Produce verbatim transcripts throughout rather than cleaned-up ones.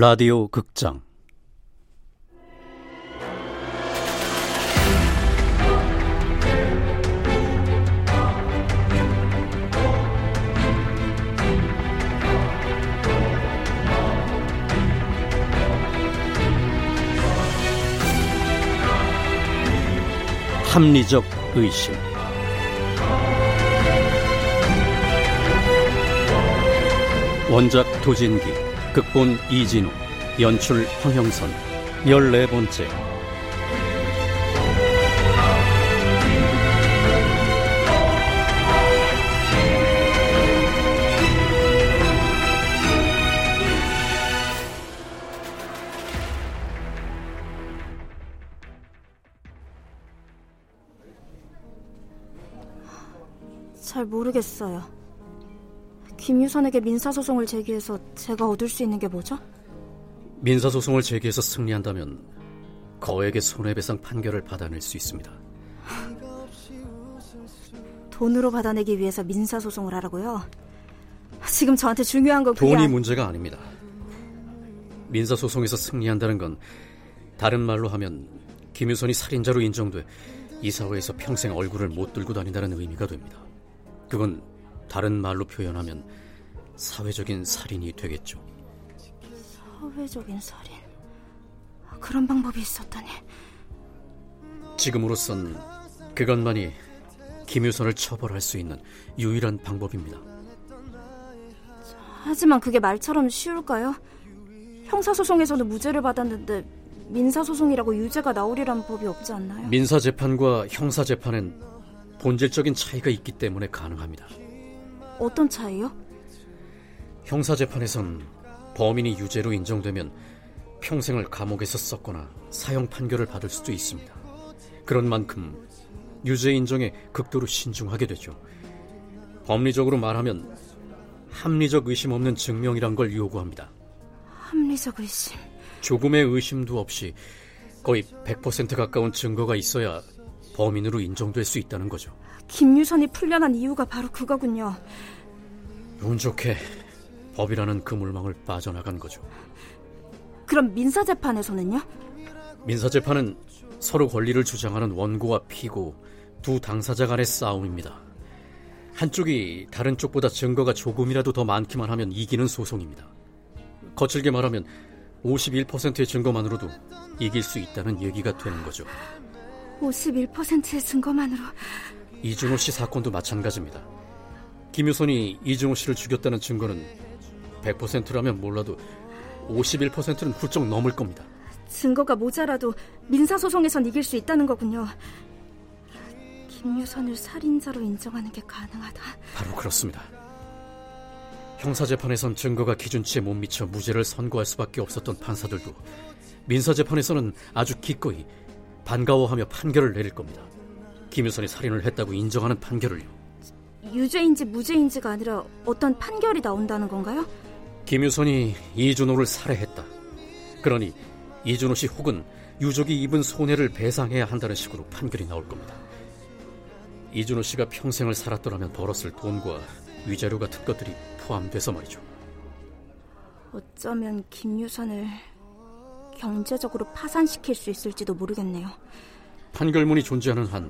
라디오 극장 합리적 의심 원작 도진기, 극본 이진우, 연출 황형선, 열네 번째. 잘 모르겠어요. 김유선에게 민사소송을 제기해서 제가 얻을 수 있는 게 뭐죠? 민사소송을 제기해서 승리한다면 거액의 손해배상 판결을 받아낼 수 있습니다. 돈으로 받아내기 위해서 민사소송을 하라고요? 지금 저한테 중요한 건 그게 돈이 안... 문제가 아닙니다. 민사소송에서 승리한다는 건 다른 말로 하면 김유선이 살인자로 인정돼 이 사회에서 평생 얼굴을 못 들고 다닌다는 의미가 됩니다. 그건 다른 말로 표현하면 사회적인 살인이 되겠죠. 사회적인 살인? 그런 방법이 있었다니. 지금으로선 그것만이 김유선을 처벌할 수 있는 유일한 방법입니다. 하지만 그게 말처럼 쉬울까요? 형사소송에서도 무죄를 받았는데 민사소송이라고 유죄가 나오리란 법이 없지 않나요? 민사재판과 형사재판은 본질적인 차이가 있기 때문에 가능합니다. 어떤 차이요? 형사재판에선 범인이 유죄로 인정되면 평생을 감옥에서 썩거나 사형 판결을 받을 수도 있습니다. 그런 만큼 유죄 인정에 극도로 신중하게 되죠. 법리적으로 말하면 합리적 의심 없는 증명이란 걸 요구합니다. 합리적 의심? 조금의 의심도 없이 거의 백 퍼센트 가까운 증거가 있어야 범인으로 인정될 수 있다는 거죠. 김유선이 풀려난 이유가 바로 그거군요. 운 좋게 법이라는 그물망을 빠져나간 거죠. 그럼 민사재판에서는요? 민사재판은 서로 권리를 주장하는 원고와 피고 두 당사자 간의 싸움입니다. 한쪽이 다른 쪽보다 증거가 조금이라도 더 많기만 하면 이기는 소송입니다. 거칠게 말하면 오십일 퍼센트의 증거만으로도 이길 수 있다는 얘기가 되는 거죠. 오십일 퍼센트의 증거만으로. 이진우 씨 사건도 마찬가지입니다. 김유선이 이진우 씨를 죽였다는 증거는 백 퍼센트라면 몰라도 오십일 퍼센트는 훌쩍 넘을 겁니다. 증거가 모자라도 민사소송에선 이길 수 있다는 거군요. 김유선을 살인자로 인정하는 게 가능하다. 바로 그렇습니다. 형사재판에선 증거가 기준치에 못 미쳐 무죄를 선고할 수밖에 없었던 판사들도 민사재판에서는 아주 기꺼이 반가워하며 판결을 내릴 겁니다. 김유선이 살인을 했다고 인정하는 판결을요. 유죄인지 무죄인지가 아니라 어떤 판결이 나온다는 건가요? 김유선이 이준호를 살해했다. 그러니 이준호 씨 혹은 유족이 입은 손해를 배상해야 한다는 식으로 판결이 나올 겁니다. 이준호 씨가 평생을 살았더라면 벌었을 돈과 위자료 같은 것들이 포함돼서 말이죠. 어쩌면 김유선을... 경제적으로 파산시킬 수 있을지도 모르겠네요. 판결문이 존재하는 한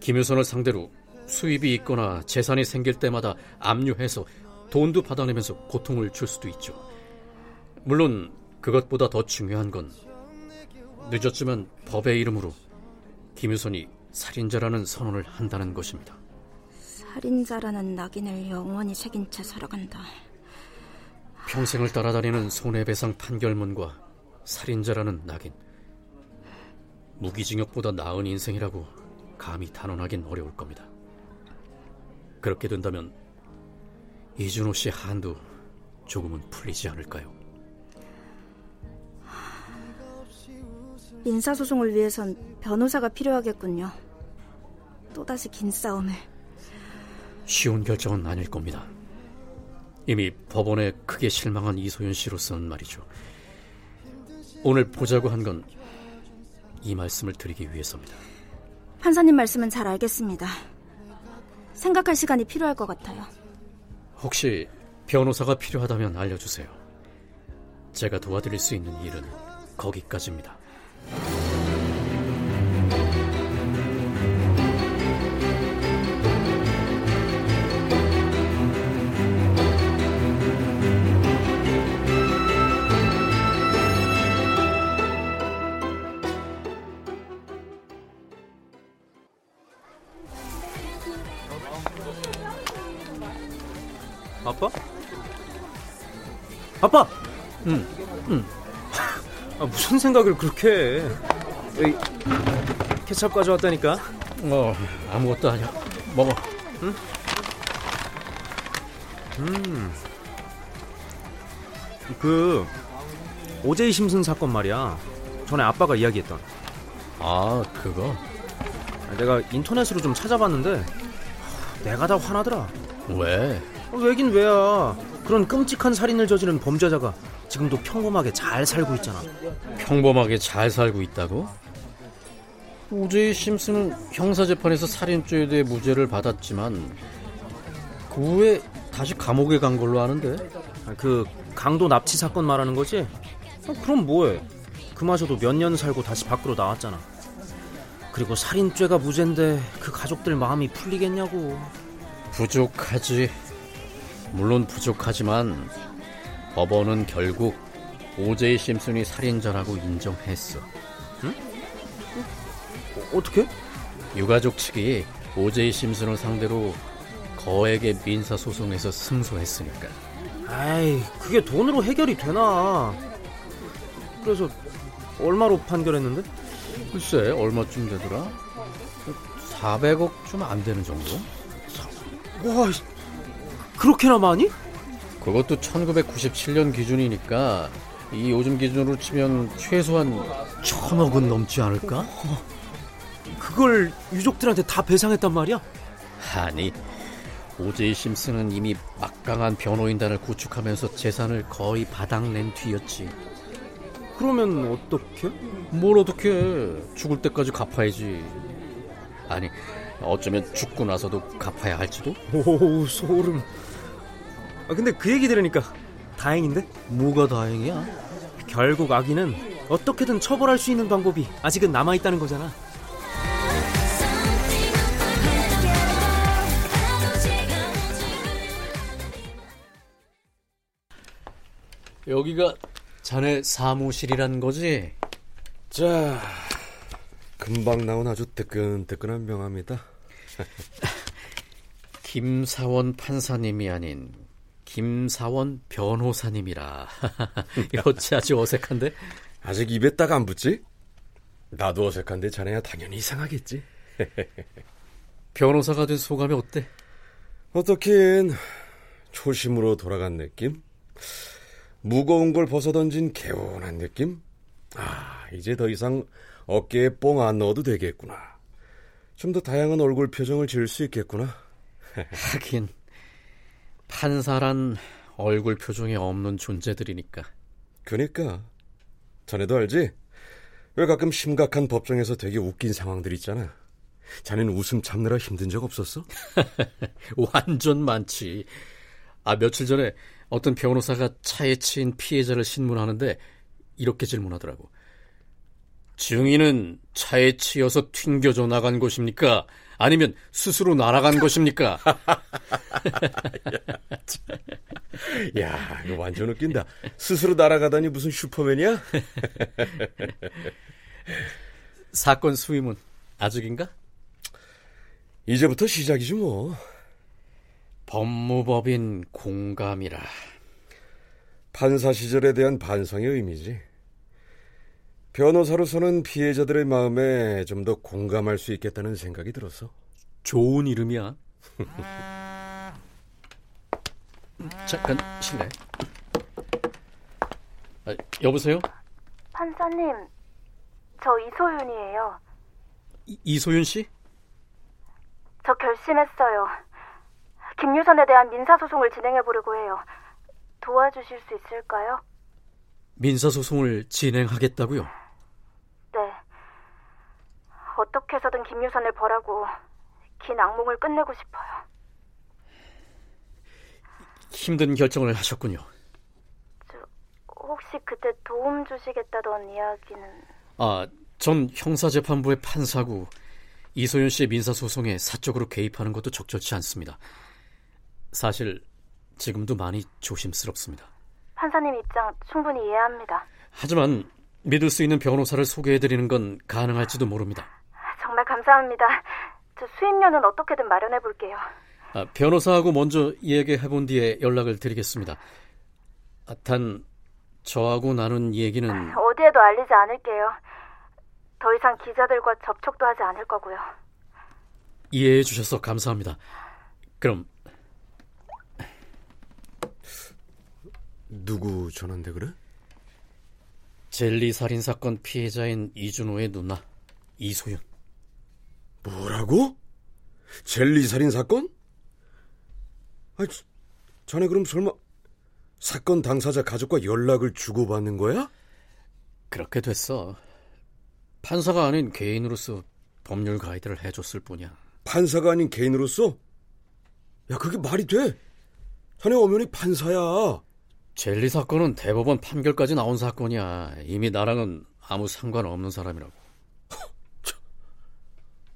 김유선을 상대로 수입이 있거나 재산이 생길 때마다 압류해서 돈도 받아내면서 고통을 줄 수도 있죠. 물론 그것보다 더 중요한 건 늦었지만 법의 이름으로 김유선이 살인자라는 선언을 한다는 것입니다. 살인자라는 낙인을 영원히 새긴 채 살아간다. 평생을 따라다니는 손해배상 판결문과 살인자라는 낙인, 무기징역보다 나은 인생이라고 감히 단언하긴 어려울 겁니다. 그렇게 된다면 이준호 씨 한도 조금은 풀리지 않을까요? 민사소송을 위해선 변호사가 필요하겠군요. 또다시 긴 싸움을. 쉬운 결정은 아닐 겁니다. 이미 법원에 크게 실망한 이소연 씨로서는 말이죠. 오늘 보자고 한 건 이 말씀을 드리기 위해서입니다. 판사님 말씀은 잘 알겠습니다. 생각할 시간이 필요할 것 같아요. 혹시 변호사가 필요하다면 알려주세요. 제가 도와드릴 수 있는 일은 거기까지입니다. 아빠? 아빠! 응, 응. 아, 무슨 생각을 그렇게 해. 에이, 케첩 가져왔다니까? 어, 아무것도 아니야. 먹어. 응? 음. 그, 오제이 심슨 사건 말이야. 전에 아빠가 이야기했던. 아, 그거? 내가 인터넷으로 좀 찾아봤는데, 내가 다 화나더라. 왜? 왜긴 왜야. 그런 끔찍한 살인을 저지른 범죄자가 지금도 평범하게 잘 살고 있잖아. 평범하게 잘 살고 있다고? 오제이 심슨은 형사재판에서 살인죄에 대해 무죄를 받았지만 그 후에 다시 감옥에 간 걸로 아는데. 그 강도 납치 사건 말하는 거지? 그럼 뭐해. 그마저도 몇 년 살고 다시 밖으로 나왔잖아. 그리고 살인죄가 무죄인데 그 가족들 마음이 풀리겠냐고. 부족하지. 물론 부족하지만 법원은 결국 오제이 심슨이 살인자라고 인정했어. 응? 어, 어떻게? 유가족 측이 오제이 심슨을 상대로 거액의 민사소송에서 승소했으니까. 아이, 그게 돈으로 해결이 되나. 그래서 얼마로 판결했는데? 글쎄, 얼마쯤 되더라? 사백억 좀 안 되는 정도? 와, 그렇게나 많이? 그것도 천구백구십칠 년 기준이니까 이 요즘 기준으로 치면 최소한 천억은 넘지 않을까? 어, 그걸 유족들한테 다 배상했단 말이야? 아니, 오제이 심슨은 이미 막강한 변호인단을 구축하면서 재산을 거의 바닥낸 뒤였지. 그러면 어떻게? 뭘 어떻게? 죽을 때까지 갚아야지. 아니, 어쩌면 죽고 나서도 갚아야 할지도? 오, 소름. 아, 근데 그 얘기 들으니까 다행인데? 뭐가 다행이야? 결국 아기는 어떻게든 처벌할 수 있는 방법이 아직은 남아있다는 거잖아. 여기가 자네 사무실이란 거지? 자, 금방 나온 아주 뜨끈뜨끈한 명함이다. 김사원 판사님이 아닌 김사원 변호사님이라. 이렇지 아주 어색한데? 아직 입에 딱 안 붙지? 나도 어색한데 자네야 당연히 이상하겠지. 변호사가 된 소감이 어때? 어떻긴 초심으로 돌아간 느낌? 무거운 걸 벗어던진 개운한 느낌? 아, 이제 더 이상 어깨에 뽕 안 넣어도 되겠구나. 좀 더 다양한 얼굴 표정을 지을 수 있겠구나. 하긴 판사란 얼굴 표정이 없는 존재들이니까. 그러니까. 자네도 알지? 왜 가끔 심각한 법정에서 되게 웃긴 상황들 있잖아. 자네는 웃음 참느라 힘든 적 없었어? 완전 많지. 아, 며칠 전에 어떤 변호사가 차에 치인 피해자를 신문하는데 이렇게 질문하더라고. 증인은 차에 치여서 튕겨져 나간 것입니까? 아니면 스스로 날아간 것입니까? 야, 야, 이거 완전 웃긴다. 스스로 날아가다니 무슨 슈퍼맨이야? 사건 수임은 아직인가? 이제부터 시작이지 뭐. 법무법인 공감이라. 판사 시절에 대한 반성의 의미지. 변호사로서는 피해자들의 마음에 좀 더 공감할 수 있겠다는 생각이 들어서. 좋은 이름이야. 잠깐 실례. 아, 여보세요? 판사님, 저 이소윤이에요. 이, 이소윤 씨? 저 결심했어요. 김유선에 대한 민사소송을 진행해보려고 해요. 도와주실 수 있을까요? 민사소송을 진행하겠다고요? 어떻게 해서든 김유선을 벌하고 긴 악몽을 끝내고 싶어요. 힘든 결정을 하셨군요. 저, 혹시 혹시 그때 도움 주시겠다던 이야기는? 아, 전 형사재판부의 판사고 이소연 씨의 민사소송에 사적으로 개입하는 것도 적절치 않습니다. 사실 지금도 많이 조심스럽습니다. 판사님 입장 충분히 이해합니다. 하지만 믿을 수 있는 변호사를 소개해드리는 건 가능할지도 모릅니다. 정말 감사합니다. 저 수임료는 어떻게든 마련해볼게요. 아, 변호사하고 먼저 얘기해본 뒤에 연락을 드리겠습니다. 아, 단 저하고 나눈 얘기는 어디에도 알리지 않을게요. 더 이상 기자들과 접촉도 하지 않을 거고요. 이해해 주셔서 감사합니다. 그럼 누구 전화인데 그래? 젤리 살인사건 피해자인 이준호의 누나 이소연. 뭐라고? 젤리 살인사건? 아니, 자네 그럼 설마 사건 당사자 가족과 연락을 주고받는 거야? 그렇게 됐어. 판사가 아닌 개인으로서 법률 가이드를 해줬을 뿐이야. 판사가 아닌 개인으로서? 야, 그게 말이 돼? 자네 엄연히 판사야. 젤리 사건은 대법원 판결까지 나온 사건이야. 이미 나랑은 아무 상관없는 사람이라고.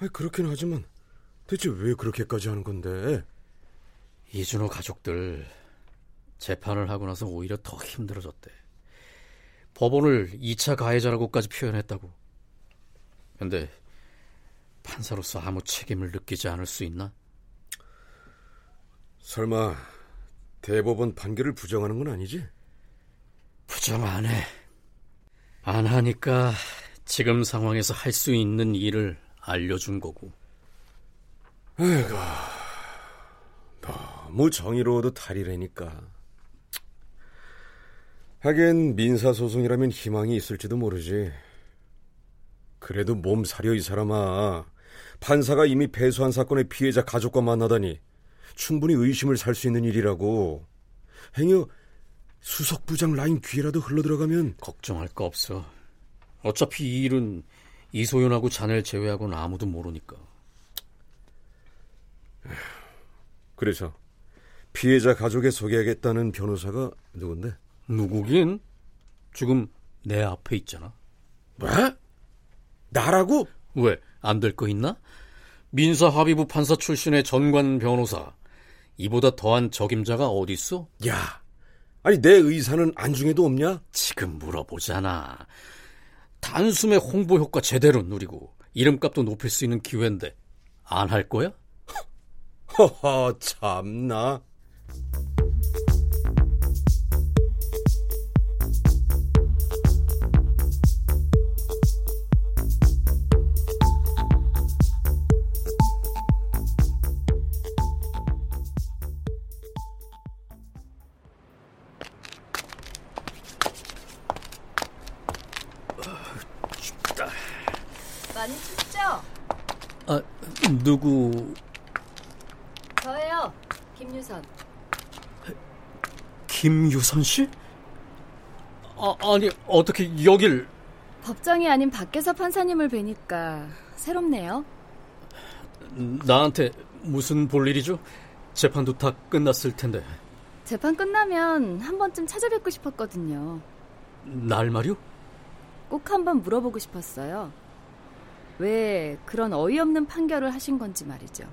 아니, 그렇긴 하지만 대체 왜 그렇게까지 하는 건데? 이준호 가족들 재판을 하고 나서 오히려 더 힘들어졌대. 법원을 이 차 가해자라고까지 표현했다고. 근데 판사로서 아무 책임을 느끼지 않을 수 있나? 설마 대법원 판결을 부정하는 건 아니지? 부정 안 해. 안 하니까 지금 상황에서 할 수 있는 일을 알려준 거고. 아이고, 너무 정의로워도 탈이라니까. 하긴 민사소송이라면 희망이 있을지도 모르지. 그래도 몸사려 이 사람아. 판사가 이미 패소한 사건의 피해자 가족과 만나다니 충분히 의심을 살 수 있는 일이라고. 행여 수석부장 라인 귀에라도 흘러들어가면. 걱정할 거 없어. 어차피 이 일은 이소연하고 자네를 제외하고는 아무도 모르니까. 그래서 피해자 가족에 소개하겠다는 변호사가 누군데? 누구긴? 지금 내 앞에 있잖아. 뭐? 나라고? 왜? 안 될 거 있나? 민사합의부 판사 출신의 전관 변호사. 이보다 더한 적임자가 어디 있어? 야, 아니 내 의사는 안중에도 없냐? 지금 물어보잖아. 단숨에 홍보 효과 제대로 누리고 이름값도 높일 수 있는 기회인데 안 할 거야? 허허, 참나. 많이 춥죠? 아, 누구? 저예요, 김유선. 김유선 씨? 아, 아니, 어떻게 여길? 법정이 아닌 밖에서 판사님을 뵈니까 새롭네요. 나한테 무슨 볼일이죠? 재판도 다 끝났을 텐데. 재판 끝나면 한 번쯤 찾아뵙고 싶었거든요. 날 말이요? 꼭 한번 물어보고 싶었어요. 왜 그런 어이없는 판결을 하신 건지 말이죠.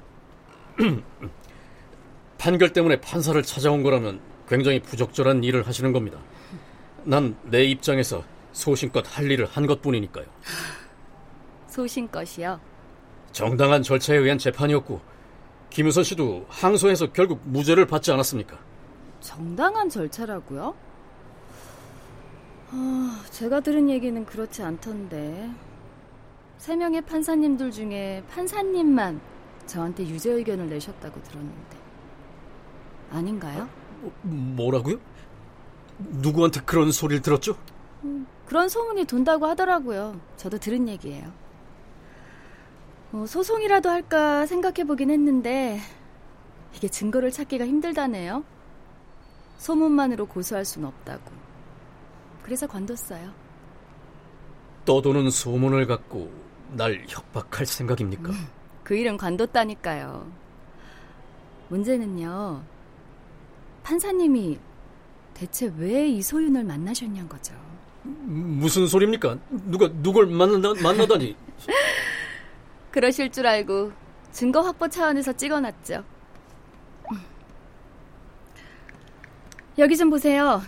판결 때문에 판사를 찾아온 거라면 굉장히 부적절한 일을 하시는 겁니다. 난 내 입장에서 소신껏 할 일을 한 것뿐이니까요. 소신껏이요? 정당한 절차에 의한 재판이었고 김유선 씨도 항소해서 결국 무죄를 받지 않았습니까? 정당한 절차라고요? 어, 제가 들은 얘기는 그렇지 않던데. 세 명의 판사님들 중에 판사님만 저한테 유죄 의견을 내셨다고 들었는데 아닌가요? 어, 뭐라고요? 누구한테 그런 소리를 들었죠? 음, 그런 소문이 돈다고 하더라고요. 저도 들은 얘기예요. 어, 소송이라도 할까 생각해보긴 했는데 이게 증거를 찾기가 힘들다네요. 소문만으로 고소할 순 없다고. 그래서 관뒀어요. 떠도는 소문을 갖고 날 협박할 생각입니까? 음, 그 일은 관뒀다니까요. 문제는요, 판사님이 대체 왜 이소윤을 만나셨냐는 거죠. 무슨 소리입니까? 누가 누굴 만나, 만나다니. 그러실 줄 알고 증거 확보 차원에서 찍어놨죠. 여기 좀 보세요.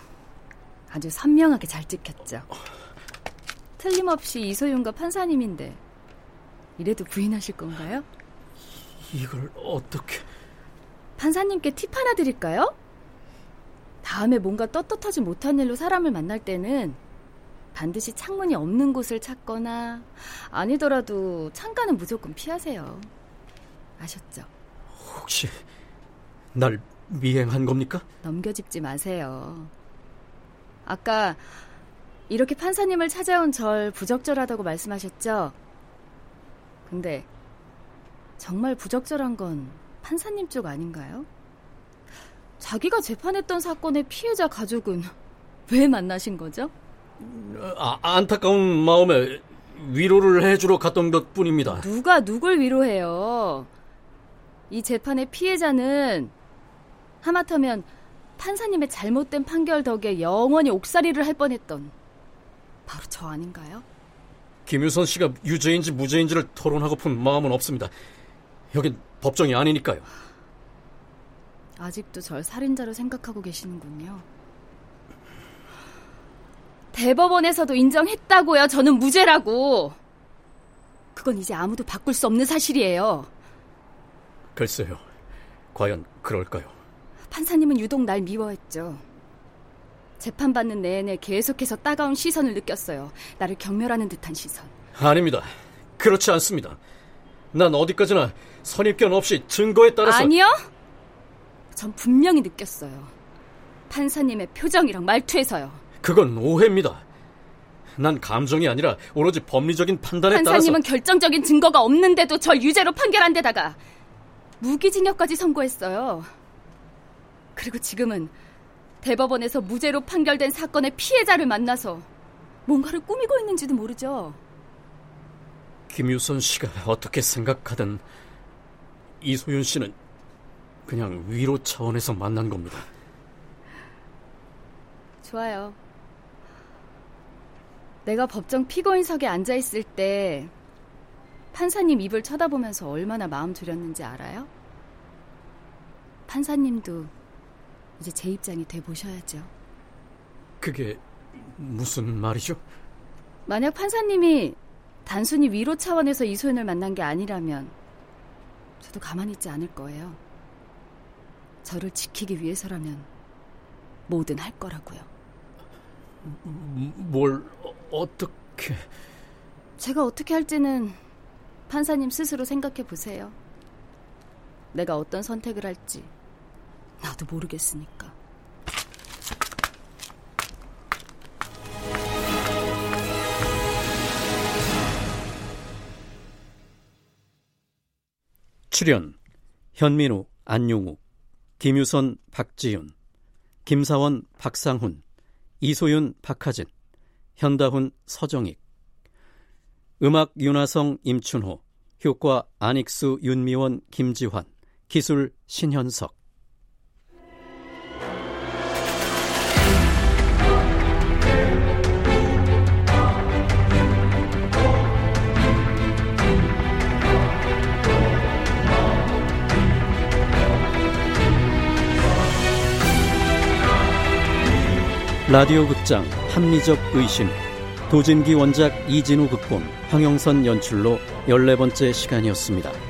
아주 선명하게 잘 찍혔죠. 틀림없이 이소윤과 판사님인데 이래도 부인하실 건가요? 이걸 어떻게... 판사님께 팁 하나 드릴까요? 다음에 뭔가 떳떳하지 못한 일로 사람을 만날 때는 반드시 창문이 없는 곳을 찾거나 아니더라도 창가는 무조건 피하세요. 아셨죠? 혹시 날 미행한 겁니까? 넘겨짚지 마세요. 아까 이렇게 판사님을 찾아온 절 부적절하다고 말씀하셨죠? 근데 정말 부적절한 건 판사님 쪽 아닌가요? 자기가 재판했던 사건의 피해자 가족은 왜 만나신 거죠? 아, 안타까운 마음에 위로를 해주러 갔던 것 뿐입니다. 누가 누굴 위로해요? 이 재판의 피해자는 하마터면 판사님의 잘못된 판결 덕에 영원히 옥살이를 할 뻔했던 바로 저 아닌가요? 김유선 씨가 유죄인지 무죄인지를 토론하고픈 마음은 없습니다. 여긴 법정이 아니니까요. 아직도 절 살인자로 생각하고 계시는군요. 대법원에서도 인정했다고요. 저는 무죄라고. 그건 이제 아무도 바꿀 수 없는 사실이에요. 글쎄요. 과연 그럴까요? 판사님은 유독 날 미워했죠. 재판받는 내내 계속해서 따가운 시선을 느꼈어요. 나를 경멸하는 듯한 시선. 아닙니다. 그렇지 않습니다. 난 어디까지나 선입견 없이 증거에 따라서... 아니요? 전 분명히 느꼈어요. 판사님의 표정이랑 말투에서요. 그건 오해입니다. 난 감정이 아니라 오로지 법리적인 판단에 판사님은 따라서... 판사님은 결정적인 증거가 없는데도 절 유죄로 판결한 데다가 무기징역까지 선고했어요. 그리고 지금은 대법원에서 무죄로 판결된 사건의 피해자를 만나서 뭔가를 꾸미고 있는지도 모르죠. 김유선 씨가 어떻게 생각하든 이소윤 씨는 그냥 위로 차원에서 만난 겁니다. 좋아요. 내가 법정 피고인석에 앉아있을 때 판사님 입을 쳐다보면서 얼마나 마음 졸였는지 알아요? 판사님도 이제 제 입장이 돼보셔야죠. 그게 무슨 말이죠? 만약 판사님이 단순히 위로 차원에서 이소윤을 만난 게 아니라면 저도 가만히 있지 않을 거예요. 저를 지키기 위해서라면 뭐든 할 거라고요. 뭘 어떻게... 제가 어떻게 할지는 판사님 스스로 생각해 보세요. 내가 어떤 선택을 할지 나도 모르겠으니까. 출연 현민우, 안용욱, 김유선, 박지윤, 김사원, 박상훈, 이소윤, 박하진, 현다훈, 서정익. 음악 윤하성, 임춘호. 효과 안익수, 윤미원, 김지환. 기술 신현석. 라디오 극장 합리적 의심, 도진기 원작, 이진우 극본, 황형선 연출로 열네 번째 시간이었습니다.